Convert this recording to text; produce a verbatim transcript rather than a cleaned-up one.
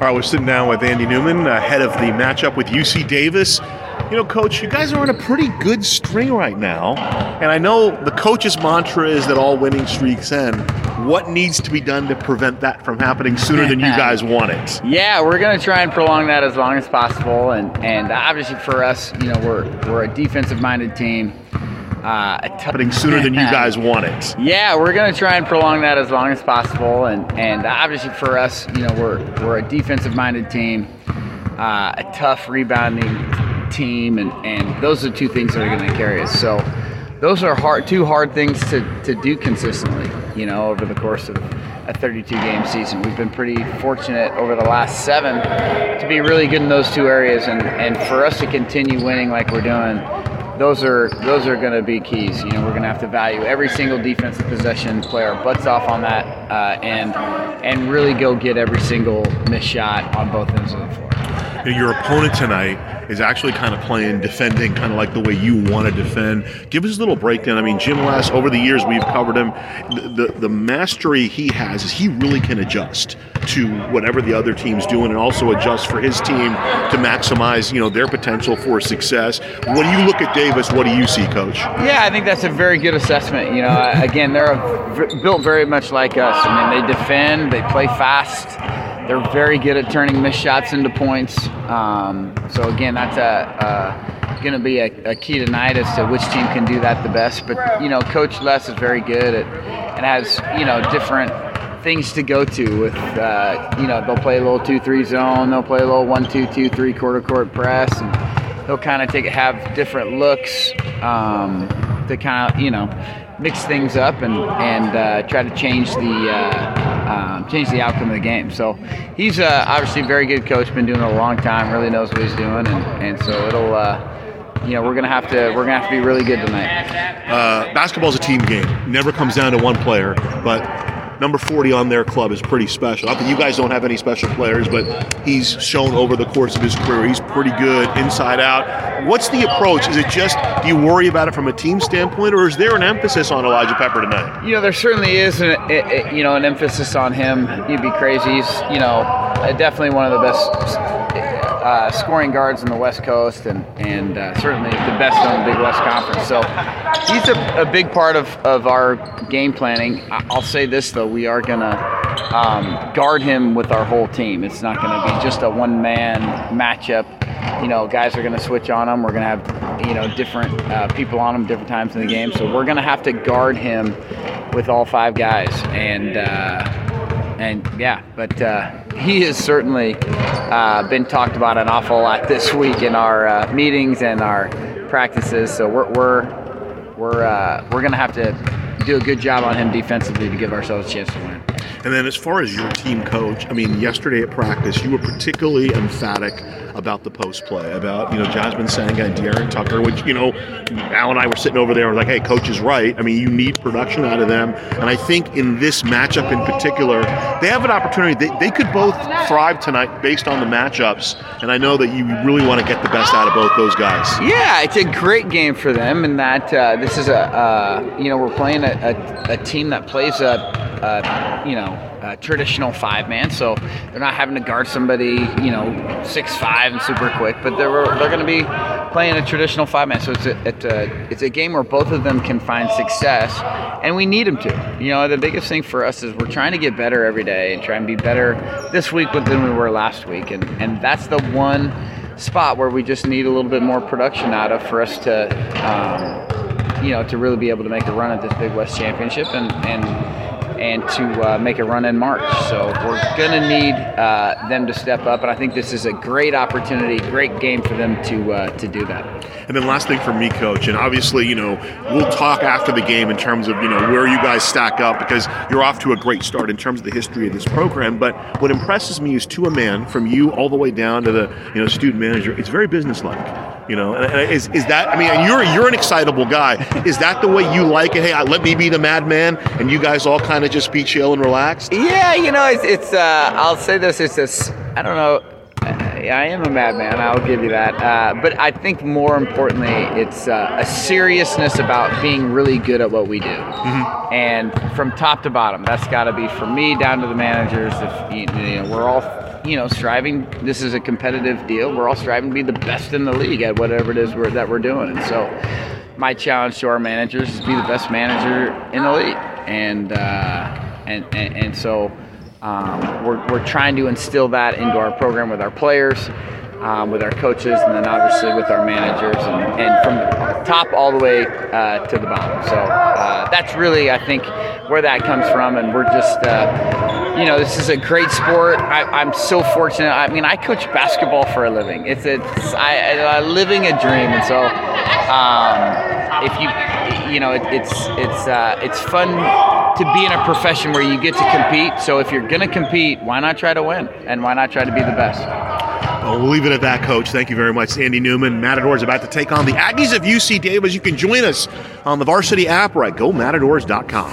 All right, we're sitting down with Andy Newman ahead of the matchup with U C Davis. You know, Coach, you guys are on a pretty good string right now, and I know the coach's mantra is that all winning streaks end. What needs to be done to prevent that from happening sooner than you guys want it? Yeah, we're going to try and prolong that as long as possible, and, and obviously for us, you know, we're we're a defensive-minded team. Uh, a t- happening sooner than you guys want it. Yeah, we're going to try and prolong that as long as possible, and, and obviously for us, you know, we're we're a defensive-minded team, uh, a tough rebounding team, and, and those are two things that are going to carry us. So those are hard, two hard things to, to do consistently, you know, over the course of a thirty-two game season. We've been pretty fortunate over the last seven to be really good in those two areas, and, and for us to continue winning like we're doing, those are those are going to be keys. You know, we're going to have to value every single defensive possession, play our butts off on that, uh, and and really go get every single missed shot on both ends of the floor. Your opponent tonight is actually kind of playing defending, kind of like the way you want to defend. Give us a little breakdown. I mean, Jim Les, over the years we've covered him, the, the the mastery he has is he really can adjust to whatever the other team's doing, and also adjust for his team to maximize, you know, their potential for success. When you look at Davis, what do you see, Coach? Yeah, I think that's a very good assessment. You know, again, they're v- built very much like us. I mean, they defend, they play fast. They're very good at turning missed shots into points. Um, so again, that's a, a going to be a, a key tonight as to which team can do that the best. But you know, Coach Les is very good at, and has, you know, different things to go to with, uh, you know, they'll play a little two three zone, they'll play a little one two two three quarter court press, and they'll kind of take have different looks um, to kind of, you know, mix things up and and uh, try to change the. Uh, Um, change the outcome of the game. So he's uh, obviously a very good coach, been doing it a long time, really knows what he's doing, and, and so it'll uh, you know we're gonna have to we're gonna have to be really good tonight. Uh, basketball's a team game. Never comes down to one player, but number forty on their club is pretty special. Not that you guys don't have any special players, but he's shown over the course of his career he's pretty good inside out. What's the approach? Is it just, do you worry about it from a team standpoint, or is there an emphasis on Elijah Pepper tonight? You know, there certainly is an, it, it, you know, an emphasis on him. You'd be crazy. He's, you know, definitely one of the best uh, scoring guards on the West Coast, and, and uh, certainly the best on the Big West Conference. So he's a, a big part of, of our game planning. I'll say this, though. We are going to Um, guard him with our whole team. It's not going to be just a one-man matchup. You know, guys are going to switch on him. We're going to have, you know, different uh, people on him different times in the game. So we're going to have to guard him with all five guys. And uh, and yeah, but uh, he has certainly uh, been talked about an awful lot this week in our uh, meetings and our practices. So we're we're we're uh, we're going to have to do a good job on him defensively to give ourselves a chance to win. And then as far as your team, Coach, I mean, yesterday at practice, you were particularly emphatic about the post play, about, you know, Jasmine Sangha and De'Aaron Tucker, which, you know, Al and I were sitting over there and we're like, hey, Coach is right. I mean, you need production out of them. And I think in this matchup in particular, they have an opportunity. They, they could both thrive tonight based on the matchups. And I know that you really want to get the best out of both those guys. Yeah, it's a great game for them in that uh, this is a, uh, you know, we're playing a, a, a team that plays a, Uh, you know, uh, traditional five-man, so they're not having to guard somebody, you know, six five and super quick, but they're they're going to be playing a traditional five-man, so it's a, it's a it's a game where both of them can find success, and we need them to. You know, the biggest thing for us is we're trying to get better every day and try and be better this week than we were last week, and, and that's the one spot where we just need a little bit more production out of for us to, um, you know, to really be able to make a run at this Big West Championship, and, and and to uh, make a run in March. So we're going to need uh, them to step up, and I think this is a great opportunity, great game for them to uh, to do that. And then last thing for me, Coach, and obviously, you know, we'll talk after the game in terms of, you know, where you guys stack up, because you're off to a great start in terms of the history of this program, but what impresses me is, to a man, from you all the way down to the, you know, student manager, it's very businesslike. You know, and is is that? I mean, you're you're an excitable guy. Is that the way you like it? Hey, let me be the madman, and you guys all kind of just be chill and relaxed. Yeah, you know, it's. it's uh, I'll say this. It's this. I don't know. I am a madman. I'll give you that. Uh, but I think more importantly, it's uh, a seriousness about being really good at what we do, mm-hmm. and from top to bottom. That's got to be from me down to the managers. If you know, we're all you know, striving. This is a competitive deal. We're all striving to be the best in the league at whatever it is we're, that we're doing. And so my challenge to our managers is to be the best manager in the league. And, uh, and, and, and so um, we're, we're trying to instill that into our program with our players, um, with our coaches, and then obviously with our managers, and, and from the top all the way uh, to the bottom. So uh, that's really, I think, where that comes from. And we're just, uh, you know, this is a great sport. I, I'm so fortunate. I mean, I coach basketball for a living. It's, it's I, I living a dream. And so um, if you, you know, it, it's, it's, uh, it's fun to be in a profession where you get to compete. So if you're going to compete, why not try to win? And why not try to be the best? Well, we'll leave it at that, Coach. Thank you very much. Andy Newman, Matadors, about to take on the Aggies of U C Davis. You can join us on the Varsity app or at Go Matadors dot com.